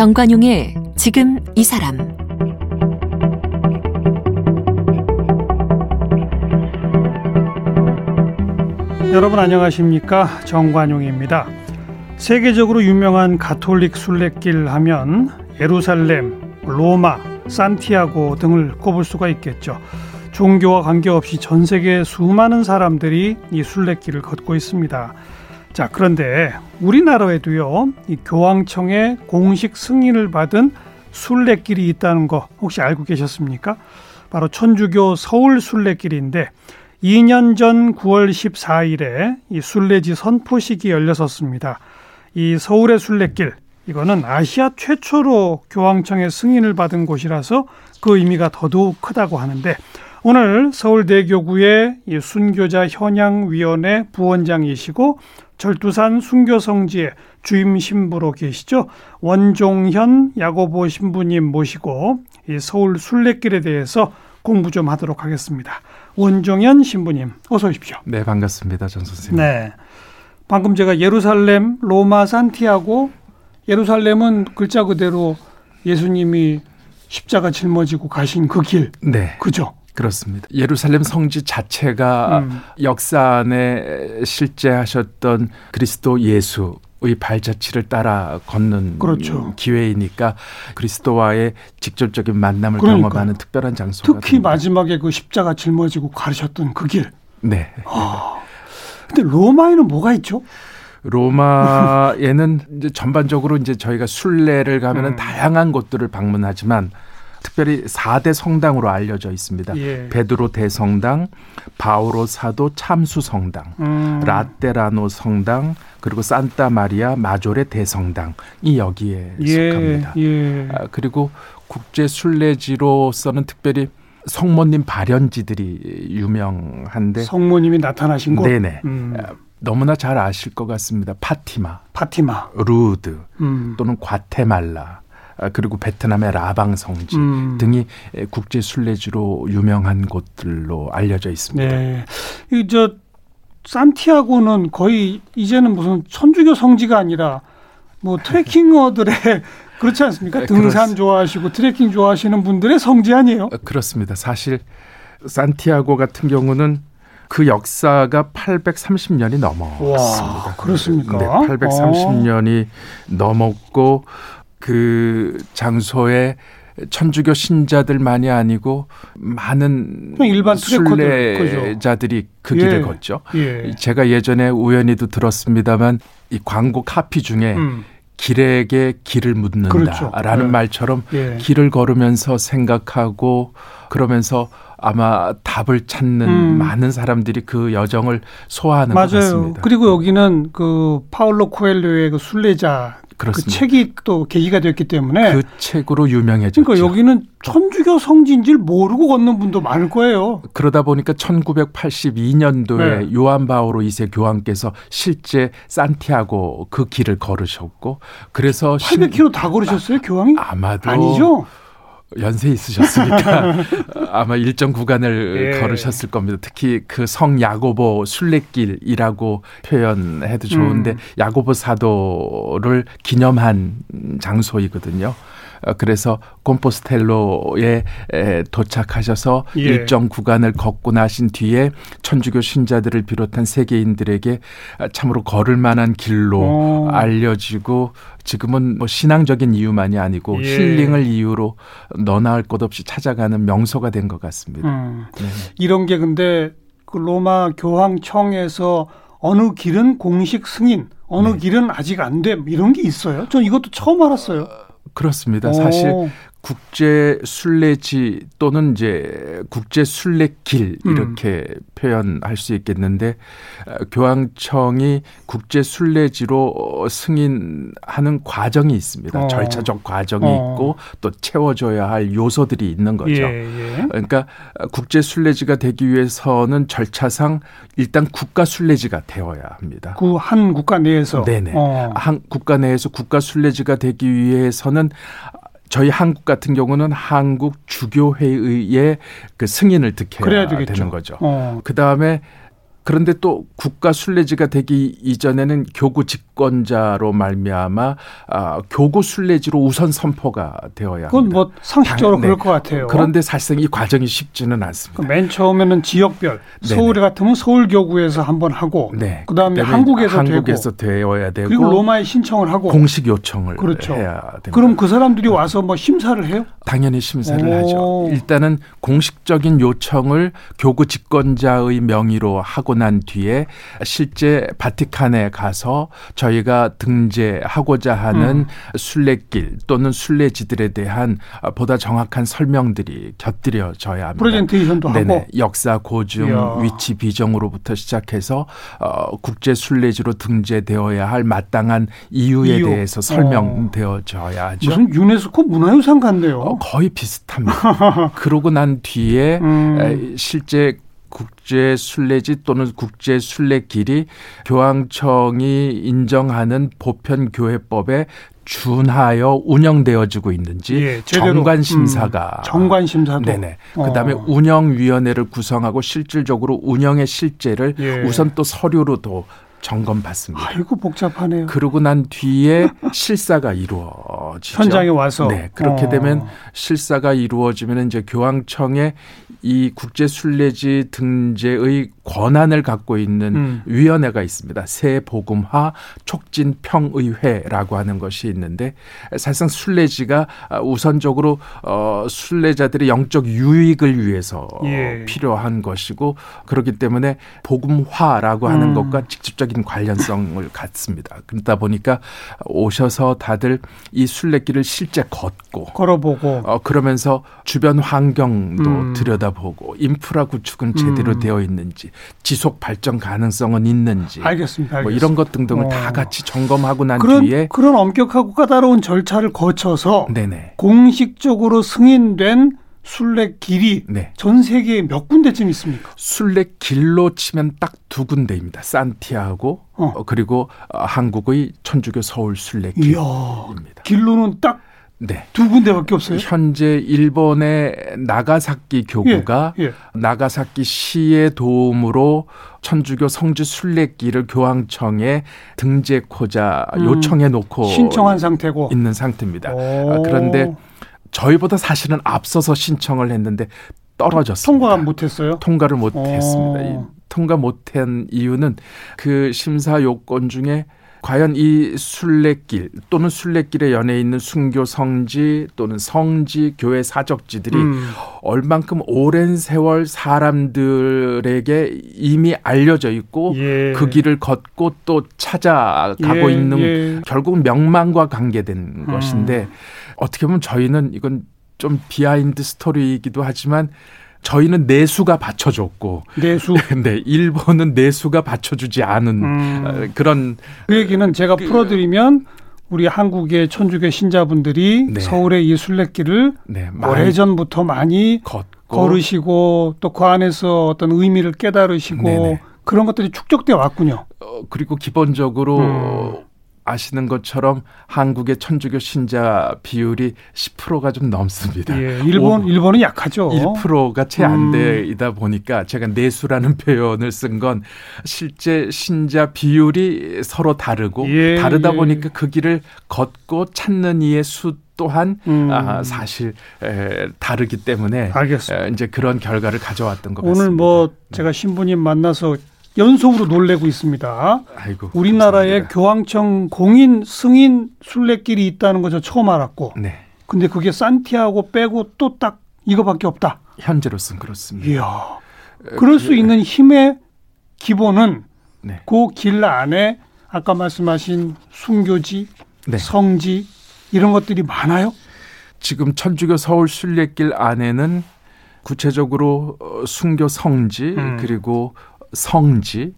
정관용의 지금 이 사람. 여러분 안녕하십니까? 정관용입니다. 세계적으로 유명한 가톨릭 순례길 하면 예루살렘, 로마, 산티아고 등을 꼽을 수가 있겠죠. 종교와 관계없이 전 세계 수많은 사람들이 이 순례길을 걷고 있습니다. 자, 그런데 우리나라에도요, 이 교황청의 공식 승인을 받은 순례길이 있다는 거 혹시 알고 계셨습니까? 바로 천주교 서울 순례길인데 2년 전 9월 14일에 이 순례지 선포식이 열렸었습니다. 이 서울의 순례길, 이거는 아시아 최초로 교황청의 승인을 받은 곳이라서 그 의미가 더더욱 크다고 하는데, 오늘 서울대교구의 순교자 현양위원회 부원장이시고 절두산 순교성지의 주임 신부로 계시죠. 원종현 야고보 신부님 모시고 이 서울 순례길에 대해서 공부 좀 하도록 하겠습니다. 원종현 신부님 어서 오십시오. 네, 반갑습니다. 전 선생님. 네, 방금 제가 예루살렘, 로마, 산티아고, 예루살렘은 글자 그대로 예수님이 십자가 짊어지고 가신 그 길. 네. 그죠? 그렇습니다. 예루살렘 성지 자체가 역사 안에 실제하셨던 그리스도 예수 의 발자취를 따라 걷는, 그렇죠, 기회이니까 그리스도와의 직접적인 만남을, 그러니까요, 경험하는 특별한 장소가 특히 됩니다. 마지막에 그 십자가 짊어지고 가르셨던 그 길. 네. 근데 로마에는 뭐가 있죠? 로마에는 이제 전반적으로 이제 저희가 순례를 가면은 다양한 곳들을 방문하지만 특별히 4대 성당으로 알려져 있습니다. 예. 베드로 대성당, 바오로 사도 참수성당, 라테라노 성당, 그리고 산타마리아 마조레 대성당이 여기에, 예, 속합니다. 예. 그리고 국제 순례지로서는 특별히 성모님 발현지들이 유명한데, 성모님이 나타나신 곳? 네네. 너무나 잘 아실 것 같습니다. 파티마, 루드, 또는 과테말라, 그리고 베트남의 라방 성지 등이 국제 순례지로 유명한 곳들로 알려져 있습니다. 네. 이 저 산티아고는 거의 이제는 무슨 천주교 성지가 아니라 뭐 트레킹어들의 그렇지 않습니까? 등산 좋아하시고 트레킹 좋아하시는 분들의 성지 아니에요? 그렇습니다. 사실 산티아고 같은 경우는 그 역사가 830년이 넘었습니다. 와, 그렇습니까? 네, 830년이 넘었고 그 장소에 천주교 신자들만이 아니고 많은 일반 순례자들이 그, 예, 길을 걷죠. 예. 제가 예전에 우연히도 들었습니다만 이 광고 카피 중에 길에게 길을 묻는다라는, 그렇죠, 네, 말처럼, 예, 길을 걸으면서 생각하고 그러면서 아마 답을 찾는 많은 사람들이 그 여정을 소화하는, 맞아요, 것 같습니다. 그리고 여기는 그 파울로 코엘료의 그 순례자, 그렇습니다, 그 책이 또 계기가 됐기 때문에 그 책으로 유명해졌죠. 그러니까 여기는 천주교 성지인 줄 모르고 걷는 분도 많을 거예요. 그러다 보니까 1982년도에 네, 요한 바오로 2세 교황께서 실제 산티아고 그 길을 걸으셨고, 그래서 800km 다 걸으셨어요, 교황이? 아마도 아니죠. 연세 있으셨으니까 아마 일정 구간을, 예, 걸으셨을 겁니다. 특히 그 성 야고보 순례길이라고 표현해도 좋은데 야고보 사도를 기념한 장소이거든요. 그래서 콤포스텔로에 도착하셔서, 예, 일정 구간을 걷고 나신 뒤에 천주교 신자들을 비롯한 세계인들에게 참으로 걸을 만한 길로 알려지고, 지금은 뭐 신앙적인 이유만이 아니고, 예, 힐링을 이유로 너나 할 것 없이 찾아가는 명소가 된 것 같습니다. 네. 이런 게 근데 그 로마 교황청에서 어느 길은 공식 승인, 어느, 네, 길은 아직 안 됨, 이런 게 있어요? 전 이것도 처음 알았어요. 그렇습니다. 사실 국제 순례지 또는 이제 국제 순례길 이렇게 표현할 수 있겠는데, 교황청이 국제 순례지로 승인하는 과정이 있습니다. 절차적 과정이 있고 또 채워줘야 할 요소들이 있는 거죠. 예, 예. 그러니까 국제 순례지가 되기 위해서는 절차상 일단 국가 순례지가 되어야 합니다. 그 한 국가 내에서. 네네. 한 국가 내에서 국가 순례지가 되기 위해서는 저희 한국 같은 경우는 한국 주교회의 그 승인을 득해야 되는 거죠. 그다음에 그런데 또 국가 순례지가 되기 이전에는 교구 집권자로 말미암아 교구 순례지로 우선 선포가 되어야 합니다. 그건 뭐 상식적으로 그럴 것 같아요. 그런데 사실상 이 과정이 쉽지는 않습니다. 맨 처음에는 지역별, 서울 같으면 서울 교구에서 한번 하고, 네. 그다음에 한국에서 되어야 되고, 그리고 로마에 신청을 하고 공식 요청을 그렇죠. 해야 됩니다. 그럼 그 사람들이 와서 뭐 심사를 해요? 당연히 심사를 하죠. 일단은 공식적인 요청을 교구 집권자의 명의로 하고 난 뒤에 실제 바티칸에 가서 저희가 등재하고자 하는 순례길 또는 순례지들에 대한 보다 정확한 설명들이 곁들여져야 합니다. 프레젠테이션도 네네. 하고. 역사 고증, 이야. 위치 비정으로부터 시작해서 국제 순례지로 등재되어야 할 마땅한 이유에 대해서 설명되어져야 하죠. 무슨 유네스코 문화유산 같네요. 거의 비슷합니다. 그러고 난 뒤에 실제 국제 순례지 또는 국제 순례길이 교황청이 인정하는 보편교회법에 준하여 운영되어지고 있는지 예, 정관심사가 정관심사도 네네. 그다음에 운영위원회를 구성하고 실질적으로 운영의 실제를 예. 우선 또 서류로도 점검받습니다. 아이고 복잡하네요. 그러고 난 뒤에 실사가 이루어지죠. 현장에 와서. 네, 그렇게 되면 실사가 이루어지면 이제 교황청의 이 국제순례지 등재의 권한을 갖고 있는 위원회가 있습니다. 세복음화 촉진평의회라고 하는 것이 있는데 사실상 순례지가 우선적으로 순례자들의 영적 유익을 위해서 예. 필요한 것이고 그렇기 때문에 복음화라고 하는 것과 직접적인 관련성을 갖습니다. 그러다 보니까 오셔서 다들 이 순례길을 실제 걷고 걸어보고 그러면서 주변 환경도 들여다보고 인프라 구축은 제대로 되어 있는지 지속 발전 가능성은 있는지 알겠습니다. 뭐 이런 것 등등을 다 같이 점검하고 난 뒤에 그런 엄격하고 까다로운 절차를 거쳐서 네네. 공식적으로 승인된 순례길이 네. 전 세계에 몇 군데쯤 있습니까? 순례길로 치면 딱 2군데입니다. 산티아고 그리고 한국의 천주교 서울 순례길입니다. 길로는 딱 네. 2군데밖에 없어요? 현재 일본의 나가사키 교구가 예, 예. 나가사키 시의 도움으로 천주교 성지 순례길을 교황청에 등재코자 요청해 놓고 신청한 상태고 있는 상태입니다. 그런데 저희보다 사실은 앞서서 신청을 했는데 떨어졌습니다. 통과 못했어요? 통과를 못했습니다. 통과 못한 이유는 그 심사 요건 중에 과연 이 순례길 또는 순례길에 연해 있는 순교 성지 또는 성지 교회 사적지들이 얼만큼 오랜 세월 사람들에게 이미 알려져 있고 예. 그 길을 걷고 또 찾아가고 예. 있는 예. 결국 명망과 관계된 것인데 어떻게 보면 저희는 이건 좀 비하인드 스토리이기도 하지만 저희는 내수가 받쳐줬고 내수? 네, 일본은 내수가 받쳐주지 않은 그런 그 얘기는 제가 풀어드리면 우리 한국의 천주교 신자분들이 네. 서울의 이 순례길을 네, 오래전부터 많이 걸으시고 또 그 안에서 어떤 의미를 깨달으시고 네네. 그런 것들이 축적돼 왔군요. 그리고 기본적으로 아시는 것처럼 한국의 천주교 신자 비율이 10%가 좀 넘습니다. 예, 일본은 약하죠. 1%가 채 안 되다 보니까 제가 내수라는 표현을 쓴 건 실제 신자 비율이 서로 다르고 예, 다르다 예. 보니까 그 길을 걷고 찾는 이의 수 또한 사실 다르기 때문에 이제 그런 결과를 가져왔던 것 같습니다. 오늘 뭐 제가 신부님 만나서 연속으로 놀래고 있습니다. 아이고, 우리나라에 교황청 공인 승인 순례길이 있다는 거 저 처음 알았고 네. 근데 그게 산티아고 빼고 또 딱 이거밖에 없다. 현재로서는 그렇습니다. 이야, 그럴 수 있는 힘의 기본은 네. 그 길 안에 아까 말씀하신 순교지, 네. 성지 이런 것들이 많아요? 지금 천주교 서울 순례길 안에는 구체적으로 순교 성지 그리고 성지,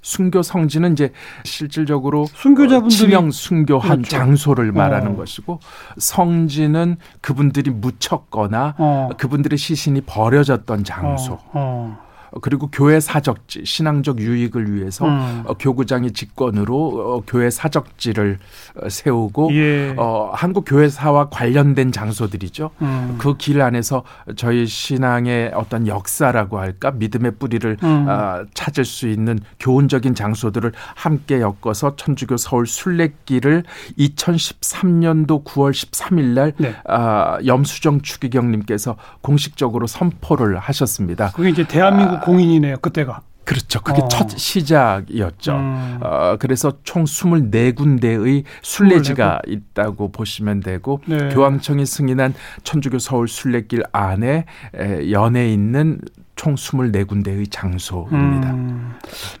순교 성지는 이제 실질적으로 순교자분들이 치명 순교한 그렇죠. 장소를 말하는 것이고 성지는 그분들이 묻혔거나 그분들의 시신이 버려졌던 장소 그리고 교회 사적지, 신앙적 유익을 위해서 교구장이 직권으로 교회 사적지를 세우고 예. 한국 교회사와 관련된 장소들이죠. 그 길 안에서 저희 신앙의 어떤 역사라고 할까, 믿음의 뿌리를 찾을 수 있는 교훈적인 장소들을 함께 엮어서 천주교 서울 순례길을 2013년도 9월 13일 날 네. 염수정 추기경님께서 공식적으로 선포를 하셨습니다. 그게 이제 대한민국 공인이네요, 그때가. 그렇죠. 그게 첫 시작이었죠. 그래서 총 24군데의 순례지가 있다고 보시면 되고 네. 교황청이 승인한 천주교 서울 순례길 안에 연해 있는 총 24군데의 장소입니다.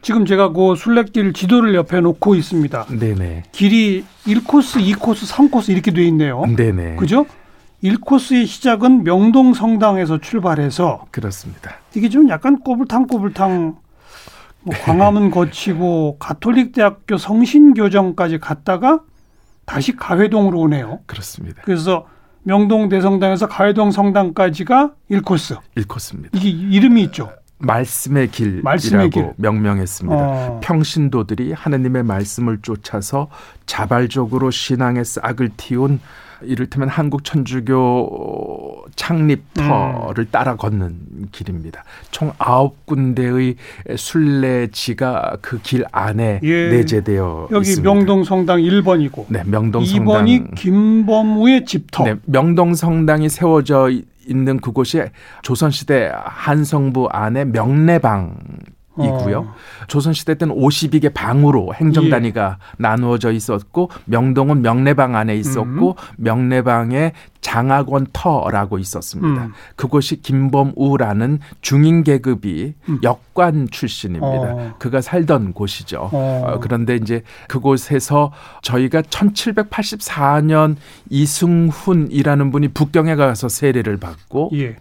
지금 제가 그 순례길 지도를 옆에 놓고 있습니다. 네네. 길이 1코스, 2코스, 3코스 이렇게 돼 있네요. 네네. 그죠? 1코스의 시작은 명동성당에서 출발해서 그렇습니다. 이게 좀 약간 꼬불탕 뭐 광화문 거치고 가톨릭대학교 성신교정까지 갔다가 다시 가회동으로 오네요. 그렇습니다. 그래서 명동대성당에서 가회동 성당까지가 1코스. 1코스입니다. 이게 이름이 있죠. 말씀의 길이라고 말씀의 길. 명명했습니다. 평신도들이 하느님의 말씀을 쫓아서 자발적으로 신앙의 싹을 틔운 이를테면 한국 천주교 창립터를 따라 걷는 길입니다. 총 9군데의 순례지가 그 길 안에 예. 내재되어 여기 있습니다. 여기 명동성당 2번이고 네, 명동성당 2번이 김범우의 집터. 네, 명동성당이 세워져 있는 그곳이 조선시대 한성부 안에 명례방 이고요. 조선시대 때는 52개 방으로 행정단위가 예. 나누어져 있었고 명동은 명례방 안에 있었고 명례방에 장학원터라고 있었습니다. 그곳이 김범우라는 중인계급이 역관 출신입니다. 그가 살던 곳이죠. 그런데 이제 그곳에서 저희가 1784년 이승훈이라는 분이 북경에 가서 세례를 받고 예.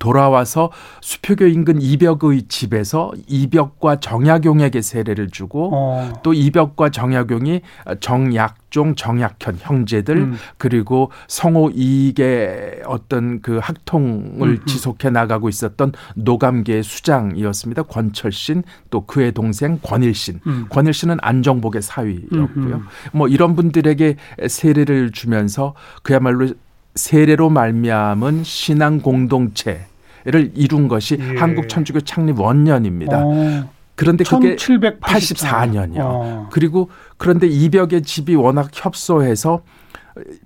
돌아와서 수표교 인근 이벽의 집에서 이벽과 정약용에게 세례를 주고 또 이벽과 정약용이 정약종, 정약현 형제들 그리고 성호 이익의 어떤 그 학통을 지속해 나가고 있었던 노감계의 수장이었습니다. 권철신 또 그의 동생 권일신. 권일신은 안정복의 사위였고요. 뭐 이런 분들에게 세례를 주면서 그야말로 세례로 말미암은 신앙 공동체 를 이룬 것이 예. 한국 천주교 창립 원년입니다. 그런데 그게 1784년이요. 그리고 그런데 이벽의 집이 워낙 협소해서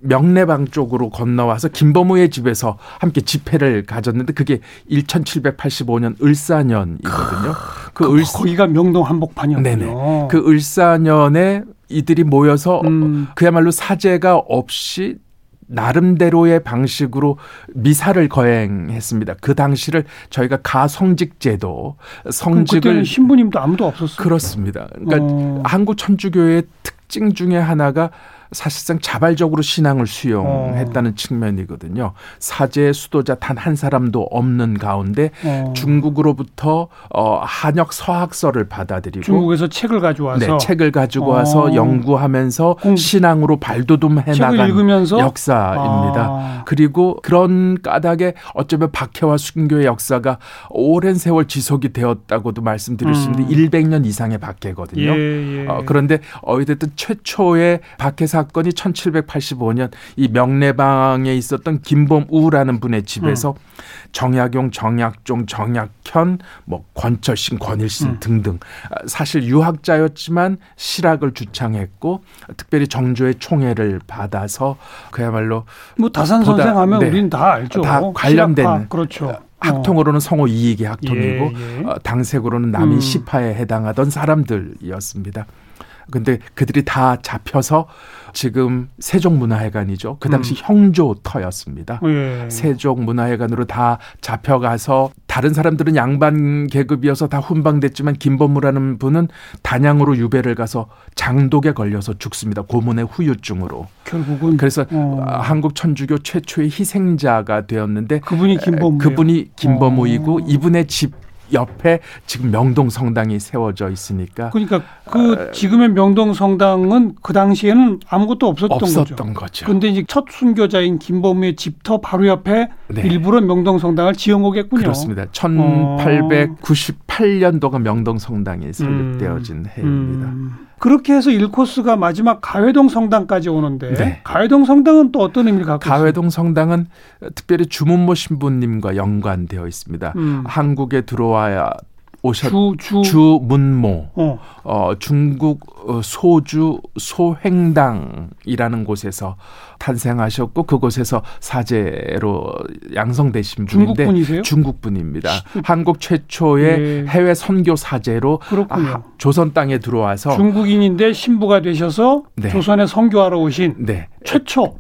명례방 쪽으로 건너와서 김범우의 집에서 함께 집회를 가졌는데 그게 1785년 을사년이거든요. 거기가 명동 한복판이었군요. 네네. 그 을사년에 이들이 모여서 그야말로 사제가 없이 나름대로의 방식으로 미사를 거행했습니다. 그 당시를 저희가 가성직제도, 성직을 그때는 신부님도 아무도 없었어요. 그렇습니다. 그러니까 한국 천주교의 특징 중에 하나가 사실상 자발적으로 신앙을 수용했다는 측면이거든요. 사제의 수도자 단 한 사람도 없는 가운데 중국으로부터 한역 서학서를 받아들이고 중국에서 책을 가져와서 네, 책을 가지고 와서 연구하면서 신앙으로 발돋움해 나간 읽으면서? 역사입니다. 그리고 그런 까닭에 어쩌면 박해와 순교의 역사가 오랜 세월 지속이 되었다고도 말씀드릴 수 있는데 100년 이상의 박해거든요. 예, 예. 그런데 어쨌든 최초의 박해 사건이 1785년 이 명례방에 있었던 김범우라는 분의 집에서 정약용, 정약종, 정약현, 뭐 권철신, 권일신 등등 사실 유학자였지만 실학을 주창했고 특별히 정조의 총애를 받아서 그야말로 뭐 다산 선생하면 네, 우린 다 알죠. 다 관련된 실학파, 그렇죠. 학통으로는 성호 이익의 학통이고 예, 예. 당색으로는 남인 시파에 해당하던 사람들이었습니다. 근데 그들이 다 잡혀서 지금 세종문화회관이죠. 그 당시 형조터였습니다. 예. 세종문화회관으로 다 잡혀가서 다른 사람들은 양반 계급이어서 다 훈방됐지만 김범우라는 분은 단양으로 유배를 가서 장독에 걸려서 죽습니다. 고문의 후유증으로. 결국은 그래서 한국 천주교 최초의 희생자가 되었는데 그분이 김범우이고 이분의 집 옆에 지금 명동 성당이 세워져 있으니까. 그러니까 그 지금의 명동 성당은 그 당시에는 아무것도 없었던 거죠. 그런데 이제 첫 순교자인 김범우의 집터 바로 옆에 네. 일부러 명동 성당을 지은 거겠군요. 그렇습니다. 1898년도가 명동 성당이 설립되어진 해입니다. 그렇게 해서 1코스가 마지막 가회동 성당까지 오는데 네. 가회동 성당은 또 어떤 의미를 갖고 있습니까? 가회동 성당은 특별히 주문모 신부님과 연관되어 있습니다. 한국에 들어와야 오셨던 주문모 중국 소주 소횡당이라는 곳에서 탄생하셨고 그곳에서 사제로 양성되신 분인데 중국분이세요? 중국분입니다. 한국 최초의 네. 해외 선교 사제로 조선 땅에 들어와서 중국인인데 신부가 되셔서 네. 조선에 선교하러 오신 네. 최초로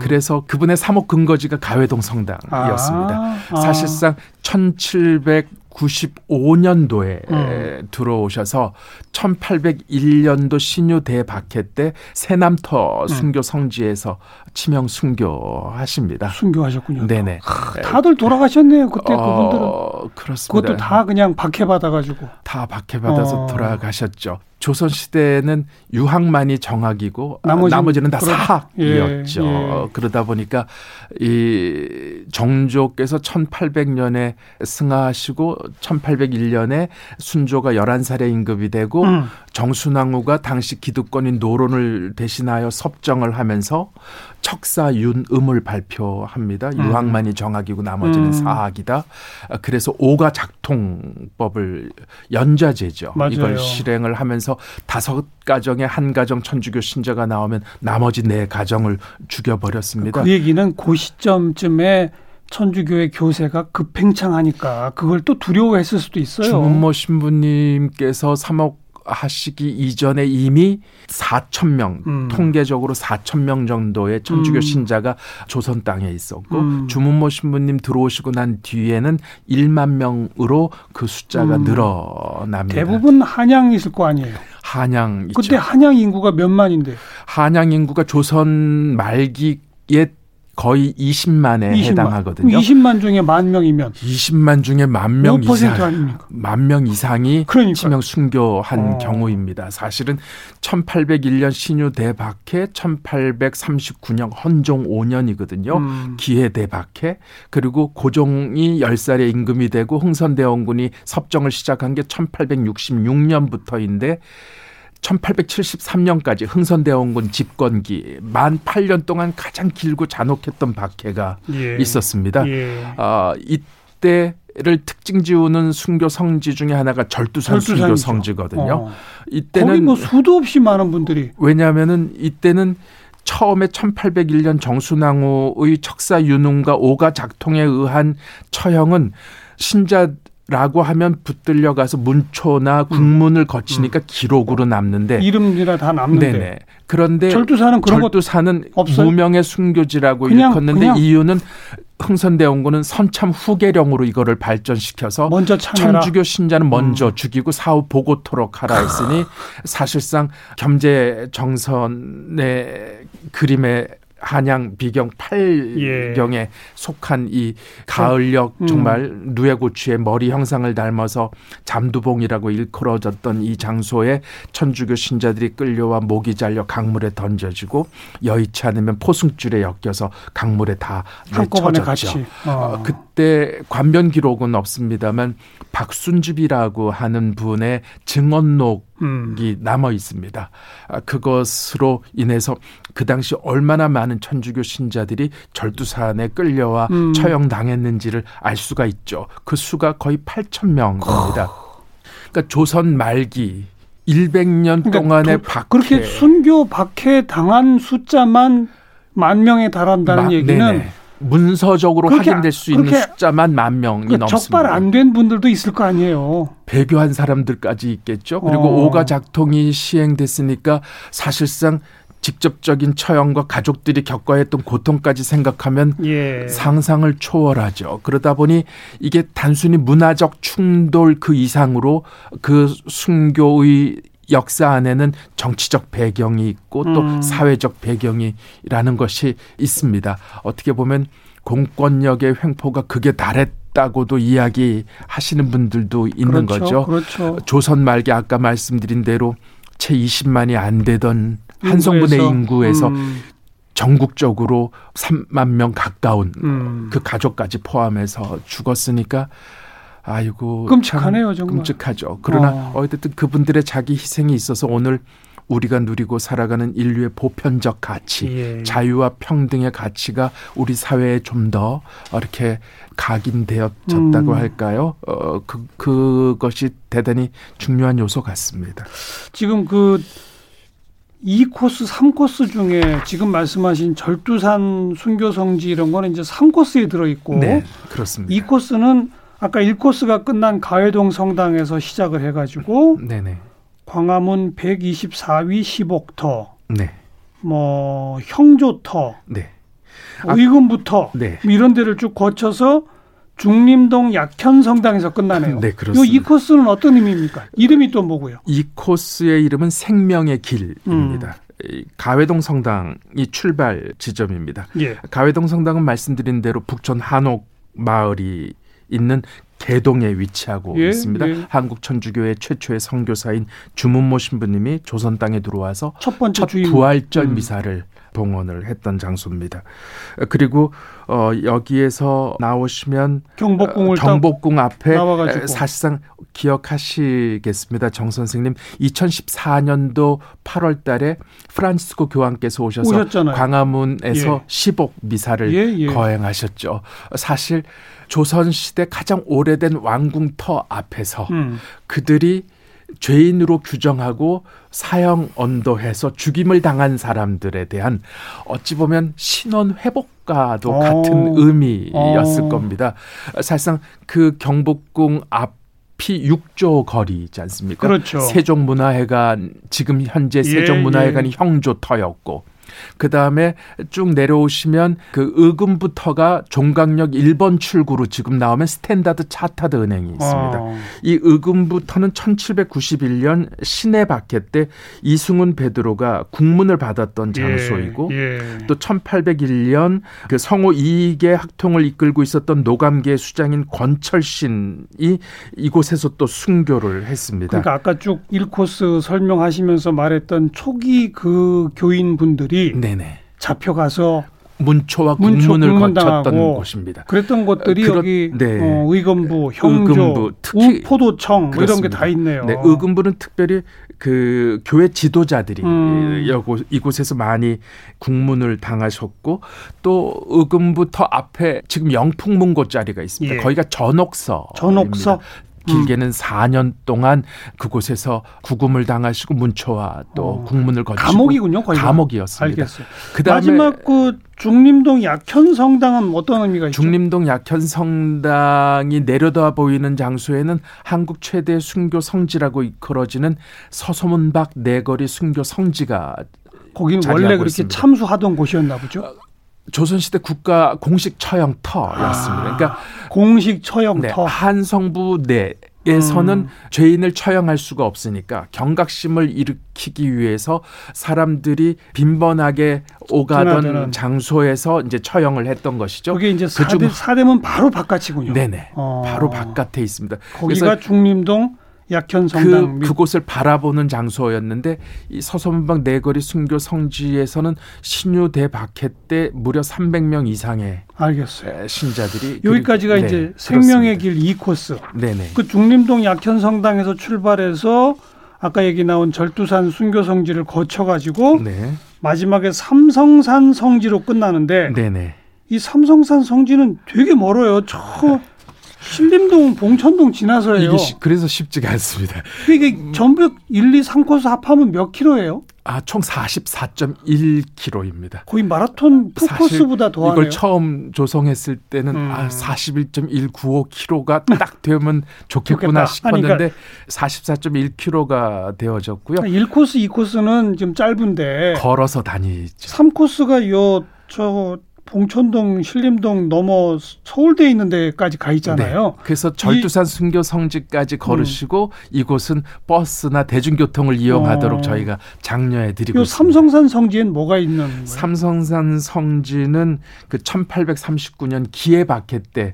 그래서 그분의 사목 근거지가 가회동 성당이었습니다. 사실상 1795년도에 들어오셔서 1801년도 신유 대박해 때 세남터 순교 성지에서 치명 순교하십니다. 순교하셨군요. 네네. 다들 돌아가셨네요. 그때 그분들은. 그렇습니다. 그것도 다 그냥 박해받아가지고. 다 박해받아서 돌아가셨죠. 조선시대에는 유학만이 정학이고 나머지는 다 사학이었죠. 예. 그러다 보니까 이 정조께서 1800년에 승하하시고 1801년에 순조가 11살에 임금이 되고 정순왕후가 당시 기득권인 노론을 대신하여 섭정을 하면서 척사윤음을 발표합니다. 유학만이 정학이고 나머지는 사학이다. 그래서 오가작통법을 연자제죠. 맞아요. 이걸 실행을 하면서 5가정에 한 가정 천주교 신자가 나오면 나머지 4가정을 죽여버렸습니다. 그 얘기는 그 시점쯤에 천주교의 교세가 급팽창하니까 그걸 또 두려워했을 수도 있어요. 주문모 신부님께서 사목하시기 이전에 이미 4,000명 통계적으로 4,000명 정도의 천주교 신자가 조선 땅에 있었고 주문모 신부님 들어오시고 난 뒤에는 1만 명으로 그 숫자가 늘어납니다. 대부분 한양이 있을 거 아니에요. 한양 있죠. 그때 한양 인구가 몇만인데? 한양 인구가 조선 말기에 거의 20만에 해당하거든요. 20만 중에 1만 명이면 20만 중에 1만 명 이상 아닙니까? 1만 명 이상이 그러니까요. 치명 순교한 경우입니다. 사실은 1801년 신유 대박해, 1839년 헌종 5년이거든요. 기해 대박해. 그리고 고종이 10살에 임금이 되고 흥선대원군이 섭정을 시작한 게 1866년부터인데 1873년까지 흥선대원군 집권기 만 8년 동안 가장 길고 잔혹했던 박해가 있었습니다. 이때를 특징 지우는 순교 성지 중에 하나가 절두산 순교 성지거든요. 이때는 거의 뭐 수도 없이 많은 분들이. 왜냐하면은 이때는 처음에 1801년 정순왕후의 척사윤음과 오가작통에 의한 처형은 신자라고 하면 붙들려가서 문초나 국문을 거치니까 기록으로 남는데 이름이라 다 남는데 네네. 그런데 절두산은 무명의 순교지라고 일컫는데 이유는 흥선대원군은 선참 후계령으로 이거를 발전시켜서 천주교 신자는 먼저 죽이고 사후 보고토록 하라 했으니 사실상 겸재정선의 그림에 한양 비경 8경에 속한 이 가을역 정말 누에고추의 머리 형상을 닮아서 잠두봉이라고 일컬어졌던 이 장소에 천주교 신자들이 끌려와 목이 잘려 강물에 던져지고 여의치 않으면 포승줄에 엮여서 강물에 다 내쳐졌죠. 그때 관변 기록은 없습니다만 박순집이라고 하는 분의 증언록 이 남아 있습니다. 그것으로 인해서 그 당시 얼마나 많은 천주교 신자들이 절두산에 끌려와 처형당했는지를 알 수가 있죠. 그 수가 거의 8,000명입니다. 그러니까 조선 말기 100년 동안의 박해. 그렇게 순교 박해 당한 숫자만 1만 명에 달한다는 얘기는 네네. 문서적으로 확인될 수 있는 숫자만 1만 명이 넘습니다. 적발 안 된 분들도 있을 거 아니에요. 배교한 사람들까지 있겠죠. 그리고 오가작통이 시행됐으니까 사실상 직접적인 처형과 가족들이 겪어야 했던 고통까지 생각하면 상상을 초월하죠. 그러다 보니 이게 단순히 문화적 충돌 그 이상으로 그 순교의 역사 안에는 정치적 배경이 있고 또 사회적 배경이라는 것이 있습니다. 어떻게 보면 공권력의 횡포가 극에 달했다. 있다고도 이야기하시는 분들도 있는 거죠. 그렇죠. 조선 말기 아까 말씀드린 대로 채 20만이 안 되던 한성분의 인구에서 전국적으로 3만 명 가까운 그 가족까지 포함해서 죽었으니까 아이고 끔찍하네요. 정말 끔찍하죠. 그러나 어쨌든 그분들의 자기 희생이 있어서 오늘 우리가 누리고 살아가는 인류의 보편적 가치, 예. 자유와 평등의 가치가 우리 사회에 좀 더 이렇게 각인되어졌다고 할까요? 그것이 대단히 중요한 요소 같습니다. 지금 그 2코스, 3코스 중에 지금 말씀하신 절두산 순교성지 이런 거는 이제 3코스에 들어있고, 네, 그렇습니다. 2코스는 아까 1코스가 끝난 가회동 성당에서 시작을 해가지고, 네네. 광화문 124위 10옥터, 네. 뭐 형조터, 네. 의금부터 네. 이런 데를 쭉 거쳐서 중림동 약현 성당에서 끝나네요. 네, 그렇습니다. 이 코스는 어떤 의미입니까? 이름이 또 뭐고요? 이 코스의 이름은 생명의 길입니다. 가회동 성당이 출발 지점입니다. 예. 가회동 성당은 말씀드린 대로 북촌 한옥 마을이 있는 개동에 위치하고 예, 있습니다. 예. 한국 천주교의 최초의 선교사인 주문모 신부님이 조선 땅에 들어와서 첫 부활절 미사를 봉헌을 했던 장소입니다. 그리고 여기에서 나오시면 경복궁 앞에 나와가지고. 사실상 기억하시겠습니다. 정 선생님 2014년도 8월 달에 프란치스코 교황께서 오셔서 오셨잖아요. 광화문에서 예. 10옥 미사를 예, 예. 거행하셨죠. 사실 조선시대 가장 오래된 왕궁터 앞에서 그들이 죄인으로 규정하고 사형 언도해서 죽임을 당한 사람들에 대한 어찌 보면 신원 회복과도 같은 의미였을 겁니다. 사실상 그 경복궁 앞이 6조 거리이지 않습니까? 그렇죠. 세종문화회관, 지금 현재 세종문화회관이 예, 예. 형조터였고 그다음에 쭉 내려오시면 그 의금부터가 종강역 1번 출구로 지금 나오면 스탠다드 차타드 은행이 있습니다. 이 의금부터는 1791년 신해 박해 때 이승훈 베드로가 국문을 받았던 장소이고 예, 예. 또 1801년 그 성호 이익의 학통을 이끌고 있었던 노감계의 수장인 권철신이 이곳에서 또 순교를 했습니다. 그러니까 아까 쭉 1코스 설명하시면서 말했던 초기 그 교인분들이 네네. 잡혀가서 문초와 국문을 거쳤던 곳입니다. 그랬던 것들이 여기 네. 의금부, 형조, 의금부, 특히 포도청 뭐 이런 게 다 있네요. 네, 의금부는 특별히 그 교회 지도자들이 이곳에서 많이 국문을 당하셨고 또 의금부터 앞에 지금 영풍문고자리가 있습니다. 예. 거기가 전옥서입니다. 길게는 4년 동안 그곳에서 구금을 당하시고 문초와 또 국문을 거치고 감옥이군요. 거의 감옥이었습니다. 알겠어요. 그다음에 마지막 그 중림동 약현 성당은 어떤 의미가 있죠? 중림동 약현 성당이 내려다 보이는 장소에는 한국 최대 순교 성지라고 이끌어지는 서소문박 네거리 순교 성지가 거기는 원래 그렇게 있습니다. 참수하던 곳이었나 보죠. 조선시대 국가 공식 처형터였습니다. 그러니까 공식 처형터. 네, 한성부 내에서는 죄인을 처형할 수가 없으니까 경각심을 일으키기 위해서 사람들이 빈번하게 오가던 장소에서 이제 처형을 했던 것이죠. 그게 이제 사대문 바로 바깥이군요. 네네. 바로 바깥에 있습니다. 거기가 그래서 중림동. 약현 성당 그곳을 바라보는 장소였는데 이 서소문박 네거리 순교 성지에서는 신유 대박해 때 무려 300명 이상의 알겠어요. 신자들이 여기까지가 네, 이제 생명의 길 2코스. 네네. 그 중림동 약현 성당에서 출발해서 아까 얘기 나온 절두산 순교 성지를 거쳐 가지고 네. 마지막에 삼성산 성지로 끝나는데 네네. 이 삼성산 성지는 되게 멀어요. 신림동, 봉천동 지나서예요. 그래서 쉽지가 않습니다. 이게 전부 1, 2, 3코스 합하면 몇 킬로예요? 총 44.1km입니다. 거의 마라톤 풀코스보다 더하네요. 이걸 처음 조성했을 때는 41.195km가 딱 되면 좋겠구나 싶었는데 그러니까 44.1km가 되어졌고요. 1코스, 2코스는 좀 짧은데 걸어서 다니죠. 3코스가 봉천동, 신림동 넘어 서울대에 있는 데까지 가 있잖아요. 네. 그래서 절두산 순교 성지까지 걸으시고 이곳은 버스나 대중교통을 이용하도록 저희가 장려해 드리고 있습니다. 삼성산 성지엔 뭐가 있는 거예요? 삼성산 성지는 그 1839년 기해박해 때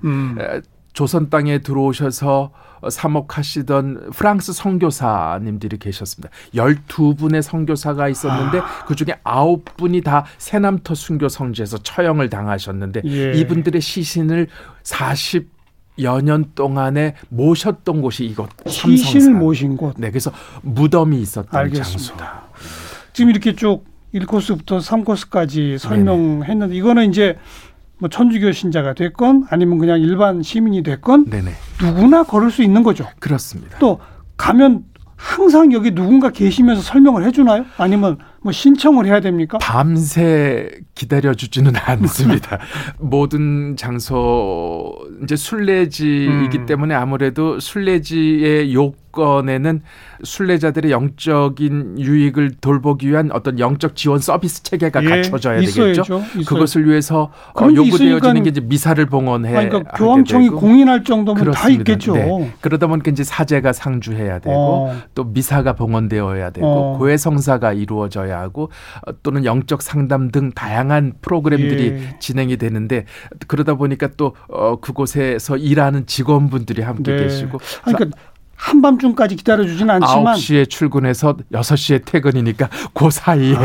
조선 땅에 들어오셔서 사목하시던 프랑스 선교사님들이 계셨습니다. 12분의 선교사가 있었는데 그중에 9분이 다 세남터 순교 성지에서 처형을 당하셨는데 예. 이분들의 시신을 40여 년 동안에 모셨던 곳이 이곳 삼성산. 시신을 모신 곳. 네, 그래서 무덤이 있었던 알겠습니다. 장소다. 지금 이렇게 쭉 1코스부터 3코스까지 설명했는데 이거는 이제 뭐 천주교 신자가 됐건 아니면 그냥 일반 시민이 됐건 네네. 누구나 걸을 수 있는 거죠. 그렇습니다. 또 가면 항상 여기 누군가 계시면서 설명을 해주나요? 아니면 뭐 신청을 해야 됩니까? 밤새 기다려주지는 않습니다. 모든 장소 이제 순례지이기 때문에 아무래도 순례지의 요건에는 순례자들의 영적인 유익을 돌보기 위한 어떤 영적 지원 서비스 체계가 갖춰져야 있어야죠. 되겠죠. 있어야죠. 그것을 위해서 요구되어지는 게 이제 미사를 봉헌해. 그러니까 교황청이 공인할 정도면 그렇습니다. 다 있겠죠. 네. 그러다 보니까 이제 사제가 상주해야 되고 또 미사가 봉헌되어야 되고 고해성사가 이루어져야 하고 또는 영적 상담 등 다양한 프로그램들이 진행이 되는데 그러다 보니까 또 그곳에서 일하는 직원분들이 함께 계시고 그러니까 한밤중까지 기다려주진 않지만 9시에 출근해서 6시에 퇴근이니까 그 사이에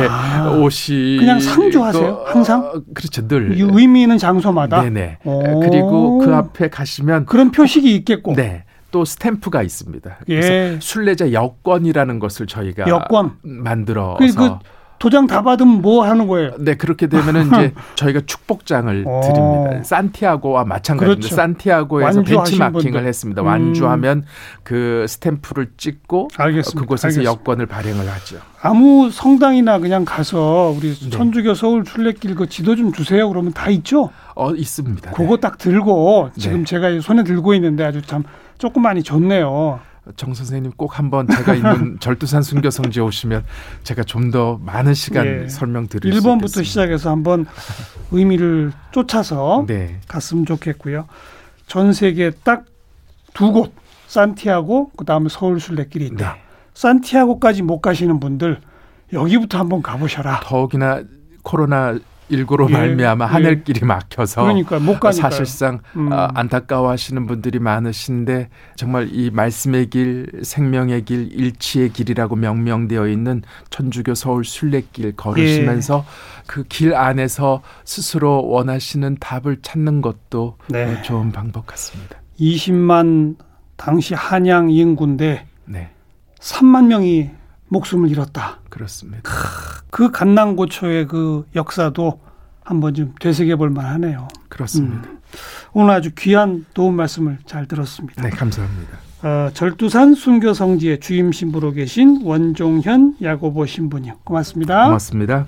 옷이 그냥 상주하세요? 항상? 그렇죠. 늘. 의미 있는 장소마다? 네네. 오. 그리고 그 앞에 가시면 그런 표식이 있겠고 네. 또 스탬프가 있습니다. 그래서 순례자 여권이라는 것을 저희가 여권. 만들어서 그 도장 다 받으면 뭐 하는 거예요? 네, 그렇게 되면은 이제 저희가 축복장을 드립니다. 산티아고와 마찬가지입니다. 그렇죠. 산티아고에서 벤치마킹을 분들. 했습니다. 완주하면 그 스탬프를 찍고 알겠습니다. 그곳에서 알겠습니다. 여권을 발행을 하죠. 아무 성당이나 그냥 가서 우리 천주교 서울 순례길 그 지도 좀 주세요. 그러면 다 있죠? 있습니다. 그거 딱 들고 지금 제가 손에 들고 있는데 아주 참 조그만이 좋네요. 정 선생님 꼭 한번 제가 있는 절두산 순교성지에 오시면 제가 좀 더 많은 시간 설명드릴 수 있겠습니다. 1번부터 시작해서 한번 의미를 쫓아서 갔으면 좋겠고요. 전 세계에 딱 두 곳 산티아고 그다음에 서울 순례길이 있다. 산티아고까지 못 가시는 분들 여기부터 한번 가보셔라. 더욱이나 코로나 19로 말미암아 하늘길이 막혀서 그러니까 못 가니까요. 사실상 안타까워하시는 분들이 많으신데 정말 이 말씀의 길, 생명의 길, 일치의 길이라고 명명되어 있는 천주교 서울 순례길 걸으시면서 그 길 안에서 스스로 원하시는 답을 찾는 것도 좋은 방법 같습니다. 20만 당시 한양 인구인데 3만 명이 목숨을 잃었다. 그렇습니다. 그 갓난고초의 그 역사도 한번 좀 되새겨볼 만하네요. 그렇습니다. 오늘 아주 귀한 도움 말씀을 잘 들었습니다. 네, 감사합니다. 절두산 순교성지의 주임 신부로 계신 원종현 야고보 신부님 고맙습니다. 고맙습니다.